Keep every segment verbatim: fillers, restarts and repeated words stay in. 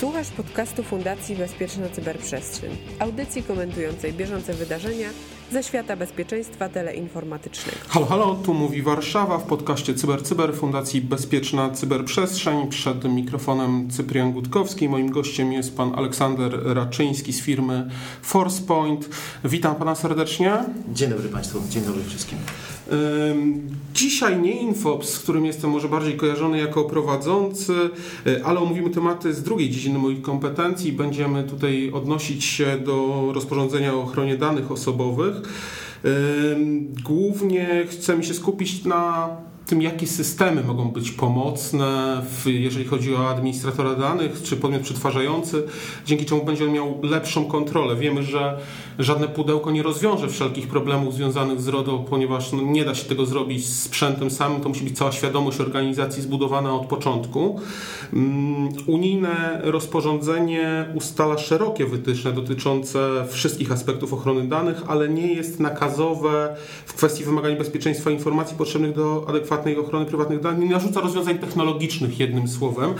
Słuchasz podcastu Fundacji Bezpieczna Cyberprzestrzeń, audycji komentującej bieżące wydarzenia ze świata bezpieczeństwa teleinformatycznego. Halo, halo, tu mówi Warszawa w podcaście CyberCyber Fundacji Bezpieczna Cyberprzestrzeń. Przed mikrofonem Cyprian Gutkowski. Moim gościem jest pan Aleksander Raczyński z firmy Forcepoint. Witam pana serdecznie. Dzień dobry państwu, dzień dobry wszystkim. Dzisiaj nie InfoOps, z którym jestem może bardziej kojarzony jako prowadzący, ale omówimy tematy z drugiej dziedziny moich kompetencji. Będziemy tutaj odnosić się do rozporządzenia o ochronie danych osobowych. Głównie chcemy się skupić na tym, jakie systemy mogą być pomocne, w, jeżeli chodzi o administratora danych czy podmiot przetwarzający, dzięki czemu będzie on miał lepszą kontrolę. Wiemy, że żadne pudełko nie rozwiąże wszelkich problemów związanych z RODO, ponieważ no, nie da się tego zrobić z sprzętem samym, to musi być cała świadomość organizacji zbudowana od początku. Um, unijne rozporządzenie ustala szerokie wytyczne dotyczące wszystkich aspektów ochrony danych, ale nie jest nakazowe w kwestii wymagań bezpieczeństwa informacji potrzebnych do adekwatności ochrony prywatnych danych, nie narzuca rozwiązań technologicznych jednym słowem.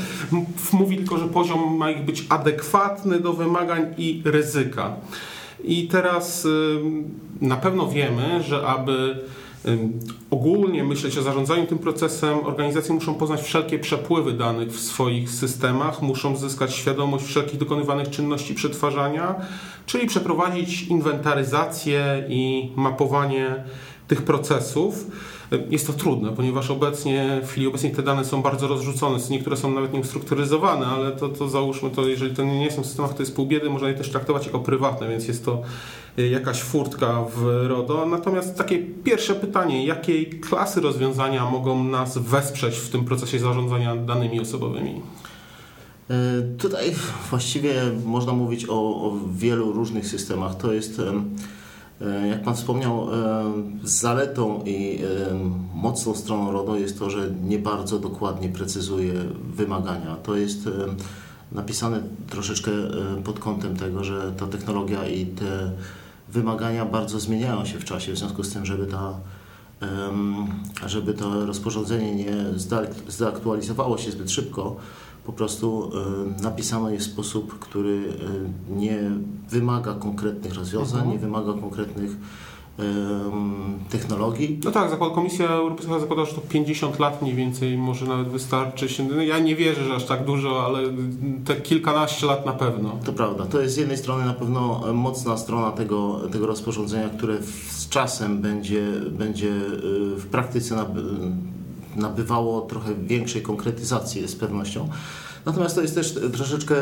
Mówi tylko, że poziom ma ich być adekwatny do wymagań i ryzyka. I teraz na pewno wiemy, że aby ogólnie myśleć o zarządzaniu tym procesem, organizacje muszą poznać wszelkie przepływy danych w swoich systemach, muszą zyskać świadomość wszelkich dokonywanych czynności przetwarzania, czyli przeprowadzić inwentaryzację i mapowanie tych procesów. Jest to trudne, ponieważ obecnie, w chwili obecnej te dane są bardzo rozrzucone, niektóre są nawet nieustrukturyzowane, ale to, to załóżmy, to jeżeli to nie są w systemach, to jest pół biedy, można je też traktować jako prywatne, więc jest to jakaś furtka w RODO. Natomiast takie pierwsze pytanie, jakiej klasy rozwiązania mogą nas wesprzeć w tym procesie zarządzania danymi osobowymi? Tutaj właściwie można mówić o, o wielu różnych systemach. To jest... Jak Pan wspomniał, zaletą i mocną stroną RODO jest to, że nie bardzo dokładnie precyzuje wymagania. To jest napisane troszeczkę pod kątem tego, że ta technologia i te wymagania bardzo zmieniają się w czasie, w związku z tym, żeby, ta, żeby to rozporządzenie nie zaktualizowało się zbyt szybko, po prostu napisano je w sposób, który nie wymaga konkretnych rozwiązań, mhm. nie wymaga konkretnych um, technologii. No tak, Komisja Europejska zakłada, że to pięćdziesiąt lat mniej więcej, może nawet wystarczy. Ja nie wierzę, że aż tak dużo, ale te kilkanaście lat na pewno. To prawda, to jest z jednej strony na pewno mocna strona tego, tego rozporządzenia, które z czasem będzie, będzie w praktyce na, nabywało trochę większej konkretyzacji z pewnością. Natomiast to jest też troszeczkę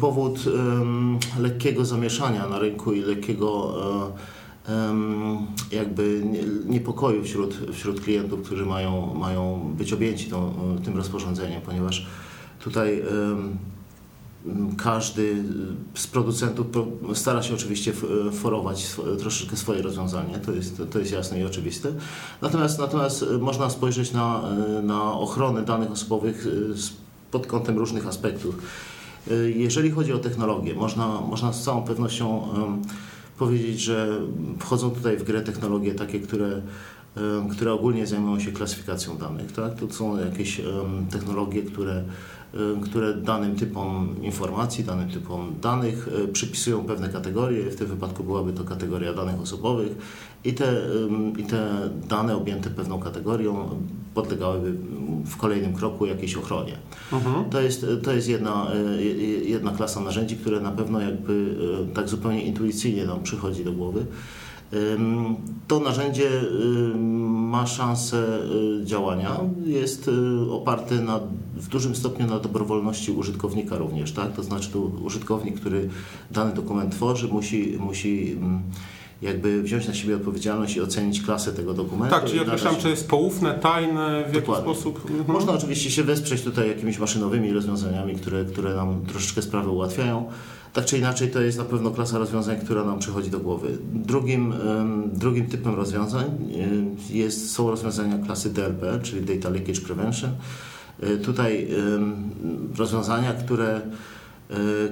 powód um, lekkiego zamieszania na rynku i lekkiego um, jakby niepokoju wśród, wśród klientów, którzy mają, mają być objęci tą, tym rozporządzeniem, ponieważ tutaj um, każdy z producentów stara się oczywiście forować troszeczkę swoje rozwiązanie, to jest, to jest jasne i oczywiste. Natomiast, natomiast można spojrzeć na, na ochronę danych osobowych pod kątem różnych aspektów. Jeżeli chodzi o technologię, można, można z całą pewnością powiedzieć, że wchodzą tutaj w grę technologie takie, które, które ogólnie zajmują się klasyfikacją danych. Tak? To są jakieś technologie, które które danym typom informacji, danym typom danych przypisują pewne kategorie. W tym wypadku byłaby to kategoria danych osobowych i te, i te dane objęte pewną kategorią podlegałyby w kolejnym kroku jakiejś ochronie. Mhm. To jest, to jest jedna, jedna klasa narzędzi, które na pewno jakby tak zupełnie intuicyjnie nam przychodzi do głowy. To narzędzie ma szansę działania, jest oparte na, w dużym stopniu na dobrowolności użytkownika również, tak? To znaczy tu użytkownik, który dany dokument tworzy, musi, musi jakby wziąć na siebie odpowiedzialność i ocenić klasę tego dokumentu. Tak, czyli określam, czy jest poufne, tajne, w jaki sposób. Mhm. Można oczywiście się wesprzeć tutaj jakimiś maszynowymi rozwiązaniami, które, które nam troszeczkę sprawę ułatwiają. Tak czy inaczej, to jest na pewno klasa rozwiązań, która nam przychodzi do głowy. Drugim, drugim typem rozwiązań jest, są rozwiązania klasy D L P, czyli Data Leakage Prevention. Tutaj rozwiązania, które,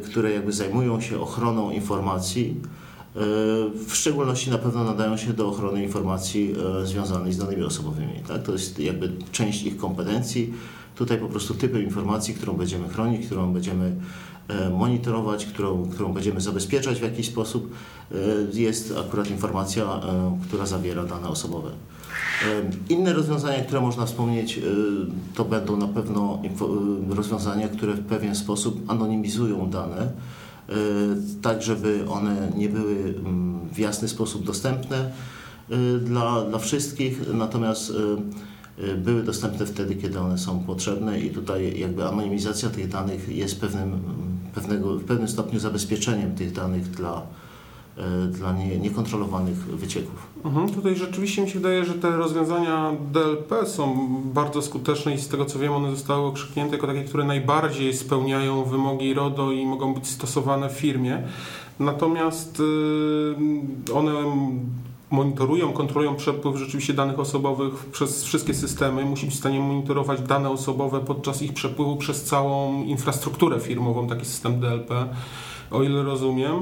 które jakby zajmują się ochroną informacji, w szczególności na pewno nadają się do ochrony informacji związanych z danymi osobowymi. Tak? To jest jakby część ich kompetencji. Tutaj po prostu typy informacji, którą będziemy chronić, którą będziemy monitorować, którą, którą będziemy zabezpieczać w jakiś sposób, jest akurat informacja, która zawiera dane osobowe. Inne rozwiązania, które można wspomnieć, to będą na pewno rozwiązania, które w pewien sposób anonimizują dane, tak żeby one nie były w jasny sposób dostępne dla, dla wszystkich, natomiast były dostępne wtedy, kiedy one są potrzebne i tutaj jakby anonimizacja tych danych jest pewnym, pewnego, w pewnym stopniu zabezpieczeniem tych danych dla, dla nie, niekontrolowanych wycieków. Mhm, tutaj rzeczywiście mi się wydaje, że te rozwiązania D L P są bardzo skuteczne i z tego co wiem, one zostały okrzyknięte jako takie, które najbardziej spełniają wymogi RODO i mogą być stosowane w firmie. Natomiast yy, one monitorują, kontrolują przepływ rzeczywiście danych osobowych przez wszystkie systemy, musi być w stanie monitorować dane osobowe podczas ich przepływu przez całą infrastrukturę firmową, taki system D L P, o ile rozumiem.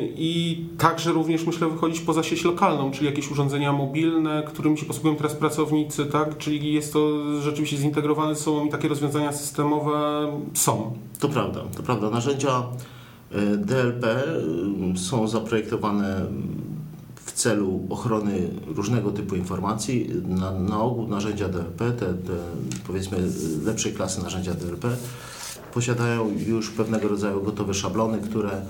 I także również myślę wychodzić poza sieć lokalną, czyli jakieś urządzenia mobilne, którymi się posługują teraz pracownicy, tak? Czyli jest to rzeczywiście zintegrowane z sobą i takie rozwiązania systemowe są. To prawda, to prawda. Narzędzia D L P są zaprojektowane w celu ochrony różnego typu informacji. Na, na ogół narzędzia D L P, te, te powiedzmy lepszej klasy narzędzia D L P, posiadają już pewnego rodzaju gotowe szablony, które,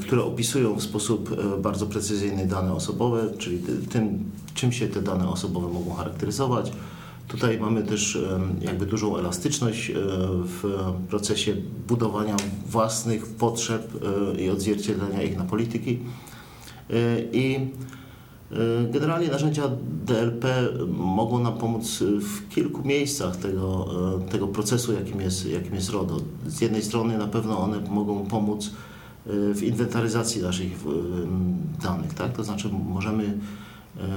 które opisują w sposób bardzo precyzyjny dane osobowe, czyli tym, czym się te dane osobowe mogą charakteryzować. Tutaj mamy też jakby dużą elastyczność w procesie budowania własnych potrzeb i odzwierciedlenia ich na polityki. I generalnie narzędzia D L P mogą nam pomóc w kilku miejscach tego, tego procesu, jakim jest, jakim jest RODO. Z jednej strony na pewno one mogą pomóc w inwentaryzacji naszych danych, tak? To znaczy możemy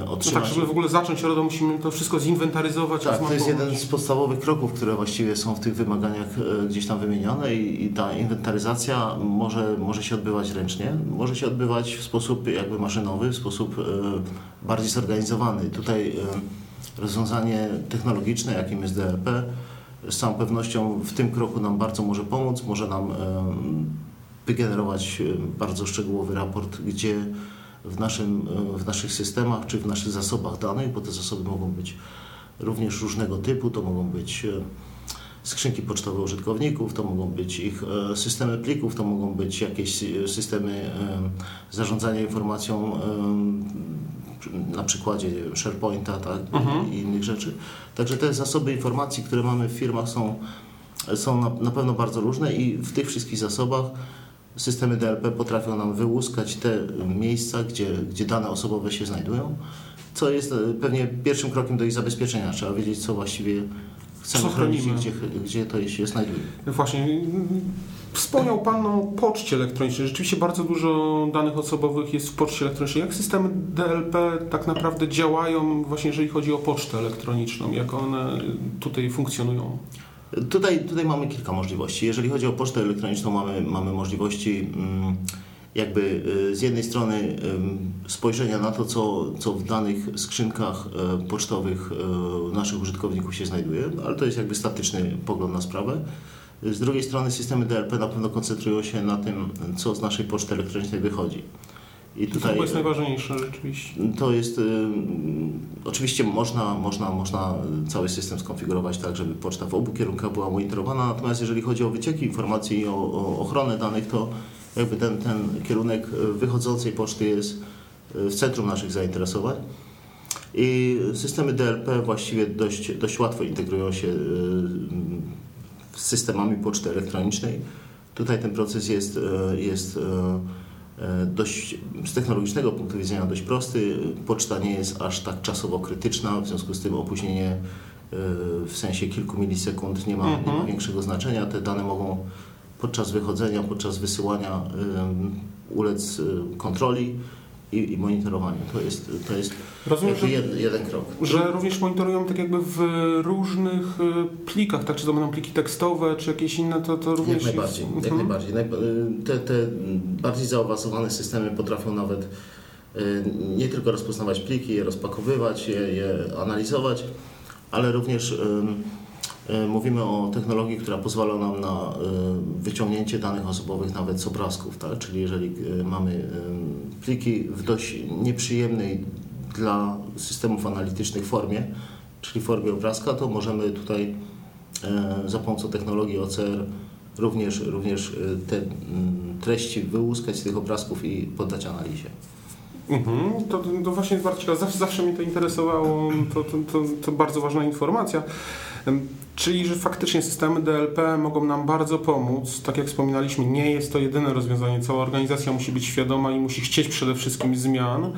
otrzymać... No tak, żeby w ogóle zacząć RODO, musimy to wszystko zinwentaryzować. Tak, to jest jeden z podstawowych kroków, które właściwie są w tych wymaganiach gdzieś tam wymienione i ta inwentaryzacja może, może się odbywać ręcznie, może się odbywać w sposób jakby maszynowy, w sposób bardziej zorganizowany. Tutaj rozwiązanie technologiczne, jakim jest D L P, z całą pewnością w tym kroku nam bardzo może pomóc, może nam wygenerować bardzo szczegółowy raport, gdzie W, naszym, w naszych systemach czy w naszych zasobach danych, bo te zasoby mogą być również różnego typu, to mogą być skrzynki pocztowe użytkowników, to mogą być ich systemy plików, to mogą być jakieś systemy zarządzania informacją na przykładzie SharePointa, tak, mhm. i innych rzeczy. Także te zasoby informacji, które mamy w firmach są, są na, na pewno bardzo różne i w tych wszystkich zasobach systemy D L P potrafią nam wyłuskać te miejsca, gdzie, gdzie dane osobowe się znajdują, co jest pewnie pierwszym krokiem do ich zabezpieczenia. Trzeba wiedzieć, co właściwie chcemy chronić i gdzie, gdzie to się znajduje. Właśnie. Wspomniał Pan o poczcie elektronicznej. Rzeczywiście bardzo dużo danych osobowych jest w poczcie elektronicznej. Jak systemy D L P tak naprawdę działają właśnie jeżeli chodzi o pocztę elektroniczną? Jak one tutaj funkcjonują? Tutaj, tutaj mamy kilka możliwości. Jeżeli chodzi o pocztę elektroniczną, mamy, mamy możliwości jakby z jednej strony spojrzenia na to, co, co w danych skrzynkach pocztowych naszych użytkowników się znajduje, ale to jest jakby statyczny pogląd na sprawę. Z drugiej strony systemy D L P na pewno koncentrują się na tym, co z naszej poczty elektronicznej wychodzi. I tutaj, to jest najważniejsze rzeczywiście. To jest, y, oczywiście można, można, można cały system skonfigurować tak, żeby poczta w obu kierunkach była monitorowana, natomiast jeżeli chodzi o wycieki informacji i o, o ochronę danych, to jakby ten, ten kierunek wychodzącej poczty jest w centrum naszych zainteresowań. I systemy D L P właściwie dość, dość łatwo integrują się z systemami poczty elektronicznej. Tutaj ten proces jest... jest Dość, z technologicznego punktu widzenia dość prosty. Poczta nie jest aż tak czasowo krytyczna, w związku z tym opóźnienie w sensie kilku milisekund nie ma, mhm. nie ma większego znaczenia. Te dane mogą podczas wychodzenia, podczas wysyłania ulec kontroli i, i monitorowania. To jest, to jest Rozumiem, że, jed, jeden krok. Że również monitorują tak jakby w różnych plikach, tak czy to będą pliki tekstowe, czy jakieś inne, to, to również... Jak najbardziej, jest... jak mhm. najbardziej. Te, te bardziej zaawansowane systemy potrafią nawet nie tylko rozpoznawać pliki, je rozpakowywać, je, je analizować, ale również Mówimy o technologii, która pozwala nam na wyciągnięcie danych osobowych nawet z obrazków, tak? Czyli jeżeli mamy pliki w dość nieprzyjemnej dla systemów analitycznych formie, czyli formie obrazka, to możemy tutaj za pomocą technologii O C R również, również te treści wyłuskać z tych obrazków i poddać analizie. Mhm, to, to właśnie Bartka, zawsze, zawsze mnie to interesowało, to, to, to, to bardzo ważna informacja. Czyli, że faktycznie systemy D L P mogą nam bardzo pomóc. Tak jak wspominaliśmy, nie jest to jedyne rozwiązanie. Cała organizacja musi być świadoma i musi chcieć przede wszystkim zmian.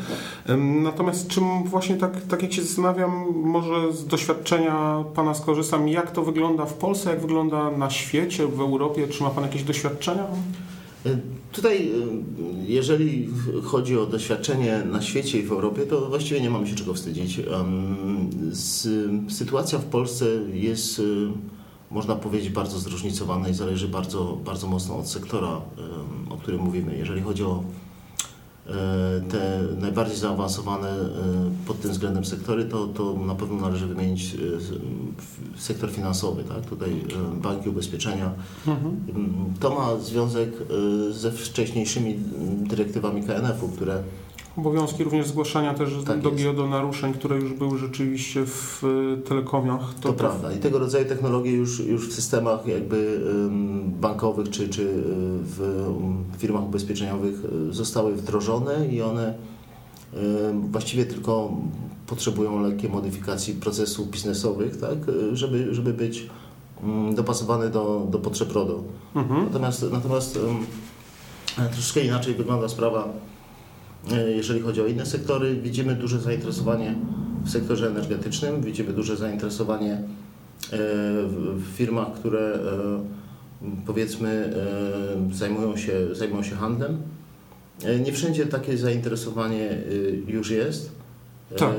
Natomiast czym właśnie tak, tak jak się zastanawiam, może z doświadczenia Pana skorzystam, jak to wygląda w Polsce, jak wygląda na świecie, w Europie? Czy ma Pan jakieś doświadczenia? Tutaj, jeżeli chodzi o doświadczenie na świecie i w Europie, to właściwie nie mamy się czego wstydzić. Sytuacja w Polsce jest, można powiedzieć, bardzo zróżnicowana i zależy bardzo, bardzo mocno od sektora, o którym mówimy. Jeżeli chodzi o te najbardziej zaawansowane pod tym względem sektory, to, to na pewno należy wymienić sektor finansowy, tak? Tutaj banki, ubezpieczenia. Mhm. To ma związek ze wcześniejszymi dyrektywami K N F u, które... Obowiązki również zgłaszania też tak do GIODO naruszeń, które już były rzeczywiście w telekomiach. To, to, to prawda. I tego rodzaju technologie już, już w systemach jakby bankowych czy, czy w firmach ubezpieczeniowych zostały wdrożone i one właściwie tylko potrzebują lekkiej modyfikacji procesów biznesowych, tak, żeby, żeby być dopasowane do, do potrzeb RODO. Mhm. Natomiast, natomiast troszkę inaczej wygląda sprawa. Jeżeli chodzi o inne sektory, widzimy duże zainteresowanie w sektorze energetycznym, widzimy duże zainteresowanie w firmach, które powiedzmy zajmują się, zajmują się handlem. Nie wszędzie takie zainteresowanie już jest.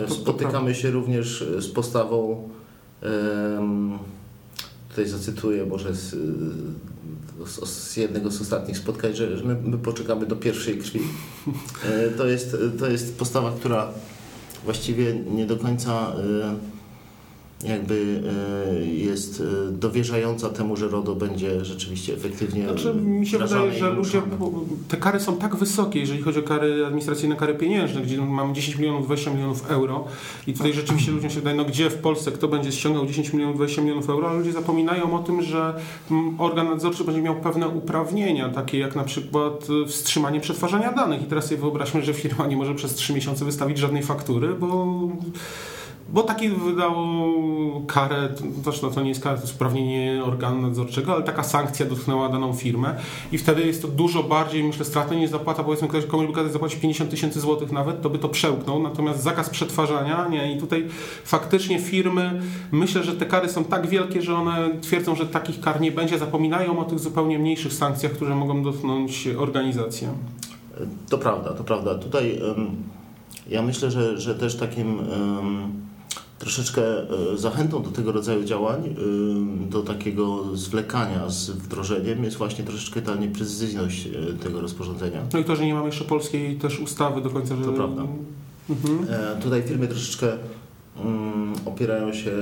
Spotykamy się również z postawą, tutaj zacytuję może z, z jednego z ostatnich spotkań, że my, my poczekamy do pierwszej krwi. To jest, to jest postawa, która właściwie nie do końca jakby jest dowierzająca temu, że RODO będzie rzeczywiście efektywnie. Znaczy, mi się wydaje, że ludzie, te kary są tak wysokie, jeżeli chodzi o kary administracyjne, kary pieniężne, gdzie mamy dziesięć milionów, dwadzieścia milionów euro i tutaj rzeczywiście ludziom się wydaje, no gdzie w Polsce kto będzie ściągał dziesięć milionów, dwadzieścia milionów euro, a ludzie zapominają o tym, że organ nadzorczy będzie miał pewne uprawnienia, takie jak na przykład wstrzymanie przetwarzania danych i teraz sobie wyobraźmy, że firma nie może przez trzy miesiące wystawić żadnej faktury, bo... Bo taki wydało karę, zresztą to nie jest kara, to jest uprawnienie organu nadzorczego, ale taka sankcja dotknęła daną firmę i wtedy jest to dużo bardziej, myślę, stratne niż zapłata, powiedzmy, komuś by kazać zapłacić pięćdziesiąt tysięcy złotych nawet, to by to przełknął, natomiast zakaz przetwarzania, nie, i tutaj faktycznie firmy, myślę, że te kary są tak wielkie, że one twierdzą, że takich kar nie będzie, zapominają o tych zupełnie mniejszych sankcjach, które mogą dotknąć organizację. To prawda, to prawda. Tutaj um, ja myślę, że, że też takim... Um, troszeczkę zachętą do tego rodzaju działań, do takiego zwlekania z wdrożeniem jest właśnie troszeczkę ta nieprecyzyjność tego rozporządzenia. No i to, że nie mamy jeszcze polskiej też ustawy do końca. Że... To prawda. Mhm. Tutaj firmy troszeczkę opierają się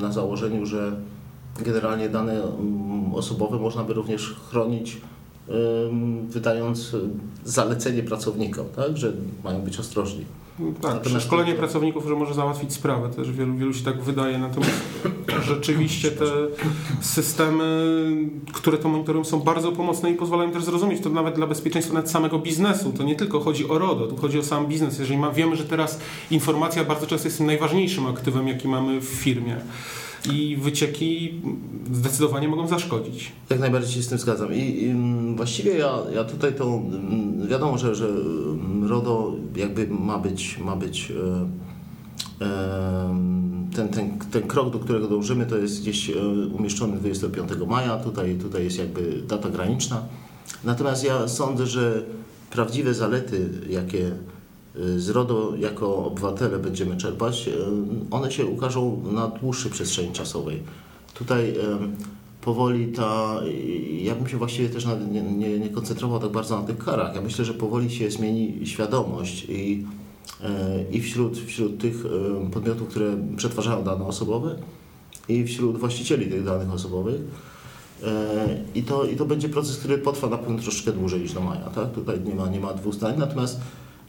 na założeniu, że generalnie dane osobowe można by również chronić, wydając zalecenie pracownikom, tak, że mają być ostrożni. Tak, przeszkolenie pracowników, że może załatwić sprawę, też wielu, wielu się tak wydaje, natomiast rzeczywiście te systemy, które to monitorują, są bardzo pomocne i pozwalają też zrozumieć to nawet dla bezpieczeństwa nawet samego biznesu, to nie tylko chodzi o RODO, tu chodzi o sam biznes, jeżeli ma, wiemy, że teraz informacja bardzo często jest tym najważniejszym aktywem, jaki mamy w firmie. I wycieki zdecydowanie mogą zaszkodzić. Jak najbardziej się z tym zgadzam. I, i właściwie ja, ja tutaj to wiadomo, że, że RODO jakby ma być, ma być e, ten, ten, ten krok, do którego dążymy, to jest gdzieś umieszczony dwudziestego piątego maja, tutaj, tutaj jest jakby data graniczna. Natomiast ja sądzę, że prawdziwe zalety, jakie z RODO jako obywatele będziemy czerpać, one się ukażą na dłuższej przestrzeni czasowej. Tutaj powoli ta, ja bym się właściwie też nie, nie, nie koncentrował tak bardzo na tych karach. Ja myślę, że powoli się zmieni świadomość i, i wśród, wśród tych podmiotów, które przetwarzają dane osobowe, i wśród właścicieli tych danych osobowych. I to, i to będzie proces, który potrwa na pewno troszkę dłużej niż do maja. Tak? Tutaj nie ma, nie ma dwóch zdań, natomiast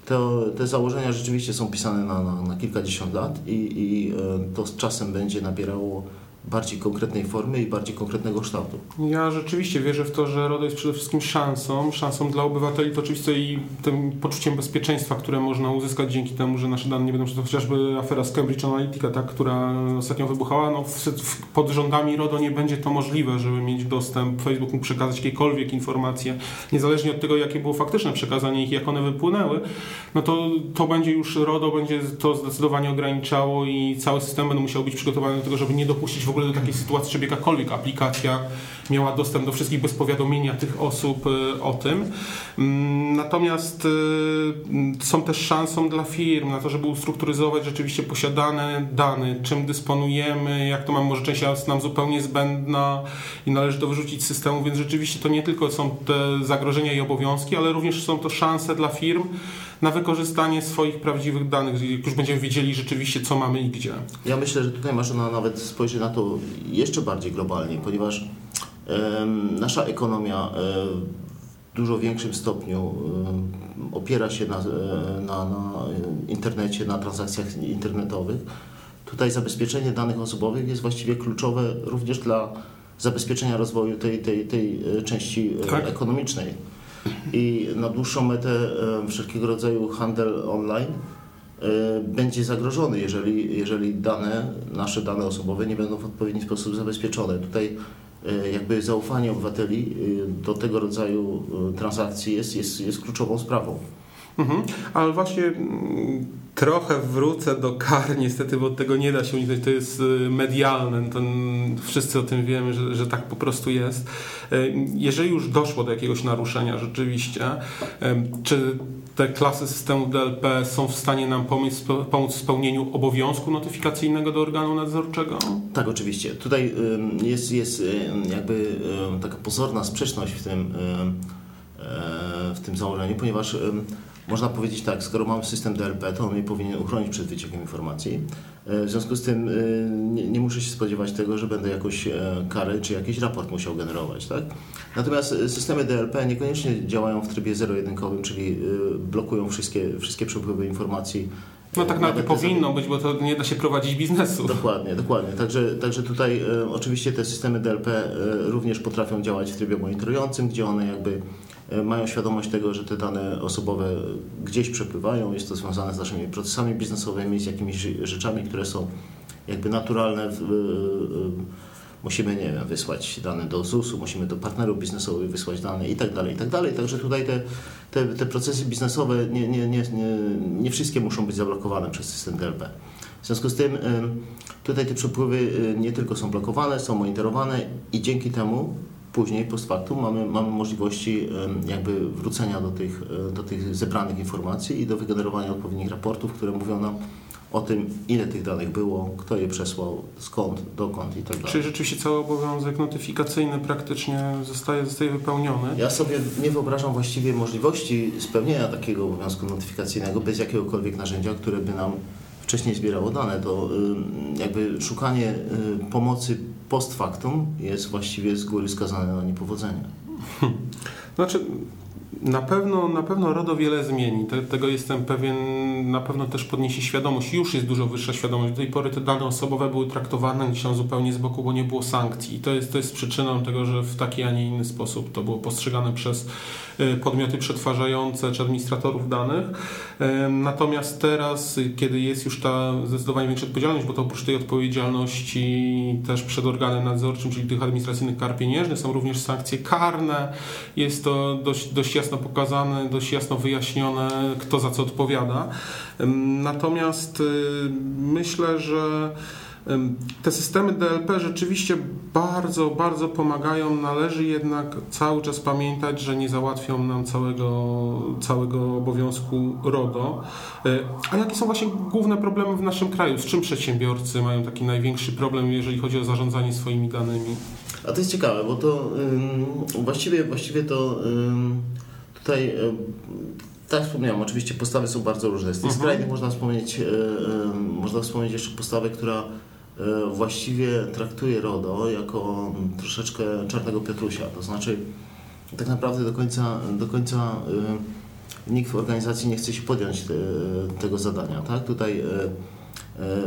to, te założenia rzeczywiście są pisane na, na, na kilkadziesiąt lat i, i to z czasem będzie nabierało bardziej konkretnej formy i bardziej konkretnego kształtu. Ja rzeczywiście wierzę w to, że RODO jest przede wszystkim szansą, szansą dla obywateli, to oczywiście i tym poczuciem bezpieczeństwa, które można uzyskać dzięki temu, że nasze dane nie będą, chociażby afera z Cambridge Analytica, tak, która ostatnio wybuchała, no w, w, pod rządami RODO nie będzie to możliwe, żeby mieć dostęp, Facebook mógł przekazać jakiekolwiek informacje, niezależnie od tego, jakie było faktyczne przekazanie ich, jak one wypłynęły, no to to będzie już, RODO będzie to zdecydowanie ograniczało i cały system będzie musiał być przygotowany do tego, żeby nie dopuścić w ogóle do takiej sytuacji, żeby jakakolwiek aplikacja miała dostęp do wszystkich bez powiadomienia tych osób o tym. Natomiast są też szansą dla firm na to, żeby ustrukturyzować rzeczywiście posiadane dane, czym dysponujemy, jak to mamy, może część jest nam zupełnie zbędna i należy to wyrzucić z systemu, więc rzeczywiście to nie tylko są te zagrożenia i obowiązki, ale również są to szanse dla firm na wykorzystanie swoich prawdziwych danych, jak już będziemy wiedzieli rzeczywiście, co mamy i gdzie. Ja myślę, że tutaj można nawet spojrzeć na to jeszcze bardziej globalnie, ponieważ nasza ekonomia w dużo większym stopniu opiera się na, na, na internecie, na transakcjach internetowych. Tutaj zabezpieczenie danych osobowych jest właściwie kluczowe również dla zabezpieczenia rozwoju tej, tej, tej części tak. ekonomicznej. I na dłuższą metę wszelkiego rodzaju handel online będzie zagrożony, jeżeli, jeżeli dane, nasze dane osobowe nie będą w odpowiedni sposób zabezpieczone. Tutaj jakby zaufanie obywateli do tego rodzaju transakcji jest, jest, jest kluczową sprawą. Mhm. Ale właśnie trochę wrócę do kar niestety, bo od tego nie da się uniknąć, to jest medialne, to wszyscy o tym wiemy, że, że tak po prostu jest. Jeżeli już doszło do jakiegoś naruszenia rzeczywiście, czy te klasy systemu D L P są w stanie nam pomóc, pomóc w spełnieniu obowiązku notyfikacyjnego do organu nadzorczego? Tak, oczywiście. Tutaj jest, jest jakby taka pozorna sprzeczność w tym, w tym założeniu, ponieważ można powiedzieć tak, skoro mamy system D L P, to on mnie powinien uchronić przed wyciekiem informacji. W związku z tym nie, nie muszę się spodziewać tego, że będę jakąś karę czy jakiś raport musiał generować. Tak? Natomiast systemy D L P niekoniecznie działają w trybie zero-jedynkowym, czyli blokują wszystkie, wszystkie przepływy informacji. No tak nawet powinno być, bo to nie da się prowadzić biznesu. Dokładnie, dokładnie. Także, także tutaj oczywiście te systemy D L P również potrafią działać w trybie monitorującym, gdzie one jakby mają świadomość tego, że te dane osobowe gdzieś przepływają, jest to związane z naszymi procesami biznesowymi, z jakimiś rzeczami, które są jakby naturalne. Musimy, nie wiem, wysłać dane do zusu, musimy do partnerów biznesowych wysłać dane i tak dalej, i tak dalej. Także tutaj te, te, te procesy biznesowe nie, nie, nie, nie wszystkie muszą być zablokowane przez system D L P. W związku z tym tutaj te przepływy nie tylko są blokowane, są monitorowane i dzięki temu później, post factum, mamy, mamy możliwości jakby wrócenia do tych, do tych zebranych informacji i do wygenerowania odpowiednich raportów, które mówią nam o tym, ile tych danych było, kto je przesłał, skąd, dokąd i tak dalej. Czyli rzeczywiście cały obowiązek notyfikacyjny praktycznie zostaje, zostaje wypełniony. Ja sobie nie wyobrażam właściwie możliwości spełnienia takiego obowiązku notyfikacyjnego bez jakiegokolwiek narzędzia, które by nam wcześniej zbierało dane. To jakby szukanie pomocy post factum jest właściwie z góry skazane na niepowodzenie. Hmm. Znaczy, na pewno, na pewno RODO wiele zmieni, Te, tego jestem pewien, na pewno też podniesie świadomość, już jest dużo wyższa świadomość, do tej pory te dane osobowe były traktowane gdzieś tam zupełnie z boku, bo nie było sankcji i to jest, to jest przyczyną tego, że w taki, a nie inny sposób to było postrzegane przez podmioty przetwarzające czy administratorów danych, natomiast teraz, kiedy jest już ta zdecydowanie większa odpowiedzialność, bo to oprócz tej odpowiedzialności też przed organem nadzorczym, czyli tych administracyjnych kar pieniężnych, są również sankcje karne, jest to dość, dość jasno pokazane, dość jasno wyjaśnione, kto za co odpowiada. Natomiast myślę, że te systemy D L P rzeczywiście bardzo, bardzo pomagają. Należy jednak cały czas pamiętać, że nie załatwią nam całego, całego obowiązku RODO. A jakie są właśnie główne problemy w naszym kraju? Z czym przedsiębiorcy mają taki największy problem, jeżeli chodzi o zarządzanie swoimi danymi? A to jest ciekawe, bo to ym, właściwie, właściwie to ym, tutaj... Ym, tak wspomniałem, oczywiście postawy są bardzo różne. Z tej skrajnych można wspomnieć, yy, można wspomnieć jeszcze postawę, która właściwie traktuje RODO jako troszeczkę czarnego Piotrusia, to znaczy tak naprawdę do końca, do końca nikt w organizacji nie chce się podjąć te, tego zadania. Tak? Tutaj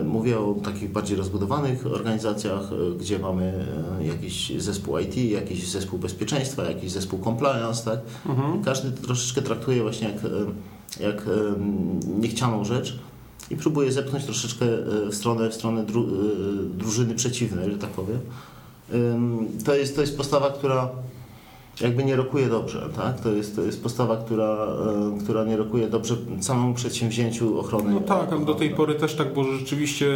mówię o takich bardziej rozbudowanych organizacjach, gdzie mamy jakiś zespół I T, jakiś zespół bezpieczeństwa, jakiś zespół compliance, tak? Mhm. Każdy troszeczkę traktuje właśnie jak, jak niechcianą rzecz i próbuje zepchnąć troszeczkę w stronę, w stronę dru, drużyny przeciwnej, że tak powiem. To jest, to jest postawa, która jakby nie rokuje dobrze, tak? To jest, to jest postawa, która, która nie rokuje dobrze samemu przedsięwzięciu ochrony. No tak, ale do tej pory też tak, bo rzeczywiście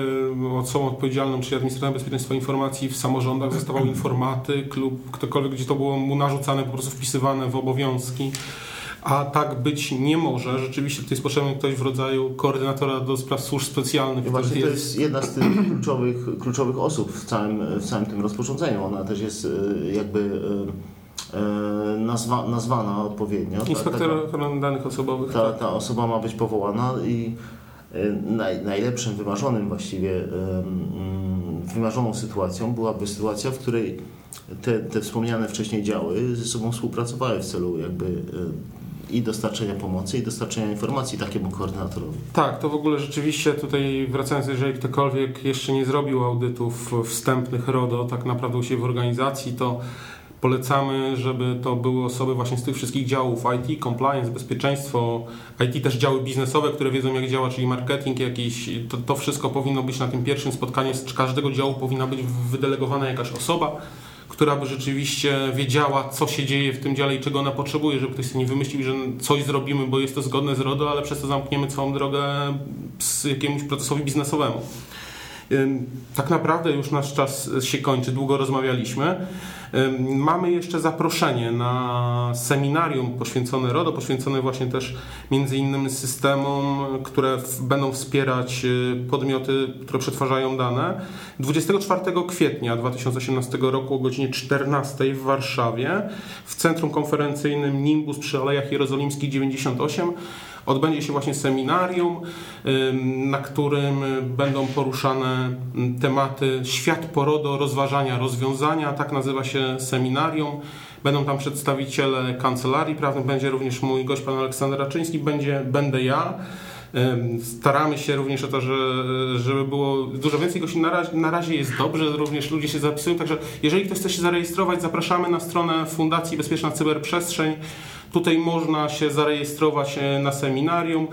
osobą odpowiedzialną, czyli administratorem bezpieczeństwa informacji w samorządach zostawał informatyk lub ktokolwiek, gdzie to było mu narzucane, po prostu wpisywane w obowiązki. A tak być nie może. Rzeczywiście to jest potrzebny ktoś w rodzaju koordynatora do spraw służb specjalnych. Właśnie jest... to jest jedna z tych kluczowych, kluczowych osób w całym, w całym tym rozporządzeniu. Ona też jest jakby nazwa, nazwana odpowiednio. Inspektor ochrony danych osobowych. Ta, ta osoba ma być powołana i naj, najlepszym wymarzonym właściwie wymarzoną sytuacją byłaby sytuacja, w której te, te wspomniane wcześniej działy ze sobą współpracowały w celu jakby i dostarczenia pomocy, i dostarczenia informacji takiemu koordynatorowi. Tak, to w ogóle rzeczywiście tutaj wracając, jeżeli ktokolwiek jeszcze nie zrobił audytów wstępnych RODO, tak naprawdę u siebie w organizacji, to polecamy, żeby to były osoby właśnie z tych wszystkich działów I T, compliance, bezpieczeństwo, I T też działy biznesowe, które wiedzą jak działa, czyli marketing jakiś, to, to wszystko powinno być na tym pierwszym spotkaniu, z każdego działu powinna być wydelegowana jakaś osoba, która by rzeczywiście wiedziała, co się dzieje w tym dziale i czego ona potrzebuje, żeby ktoś sobie nie wymyślił, że coś zrobimy, bo jest to zgodne z RODO, ale przez to zamkniemy całą drogę jakiemuś procesowi biznesowemu. Tak naprawdę już nasz czas się kończy, długo rozmawialiśmy. Mamy jeszcze zaproszenie na seminarium poświęcone RODO, poświęcone właśnie też między innymi systemom, które będą wspierać podmioty, które przetwarzają dane. dwudziestego czwartego kwietnia dwa tysiące osiemnastego roku o godzinie czternastej w Warszawie w Centrum Konferencyjnym Nimbus przy Alejach Jerozolimskich dziewięćdziesiąt osiem odbędzie się właśnie seminarium, na którym będą poruszane tematy świat po RODO, rozważania, rozwiązania, tak nazywa się seminarium. Będą tam przedstawiciele kancelarii prawnych, będzie również mój gość pan Aleksander Raczyński, będzie, będę ja. Staramy się również o to, że, żeby było dużo więcej gości. Na razie, na razie jest dobrze, również ludzie się zapisują, także jeżeli ktoś chce się zarejestrować, zapraszamy na stronę Fundacji Bezpieczna Cyberprzestrzeń. Tutaj można się zarejestrować na seminarium,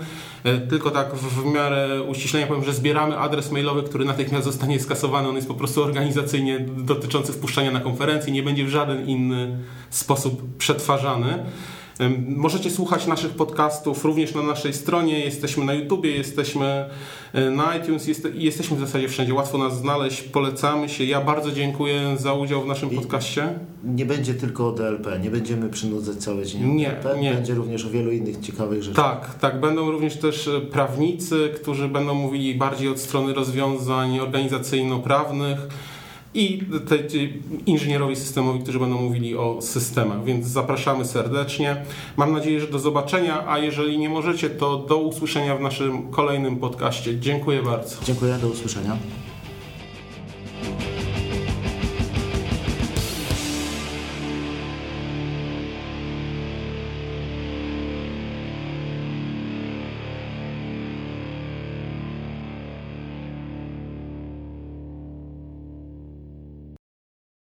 tylko tak w miarę uściślenia powiem, że zbieramy adres mailowy, który natychmiast zostanie skasowany, on jest po prostu organizacyjnie dotyczący wpuszczania na konferencję, nie będzie w żaden inny sposób przetwarzany. Możecie słuchać naszych podcastów również na naszej stronie, jesteśmy na YouTubie, jesteśmy na iTunes, jest, jesteśmy w zasadzie wszędzie, łatwo nas znaleźć, polecamy się. Ja bardzo dziękuję za udział w naszym podcaście. Nie będzie tylko o D L P, nie będziemy przynudzać cały dzień nie, D L P, nie. Będzie również o wielu innych ciekawych rzeczach. Tak, tak, będą również też prawnicy, którzy będą mówili bardziej od strony rozwiązań organizacyjno-prawnych. I te inżynierowie systemowi, którzy będą mówili o systemach, więc zapraszamy serdecznie. Mam nadzieję, że do zobaczenia, a jeżeli nie możecie, to do usłyszenia w naszym kolejnym podcaście. Dziękuję bardzo. Dziękuję, do usłyszenia.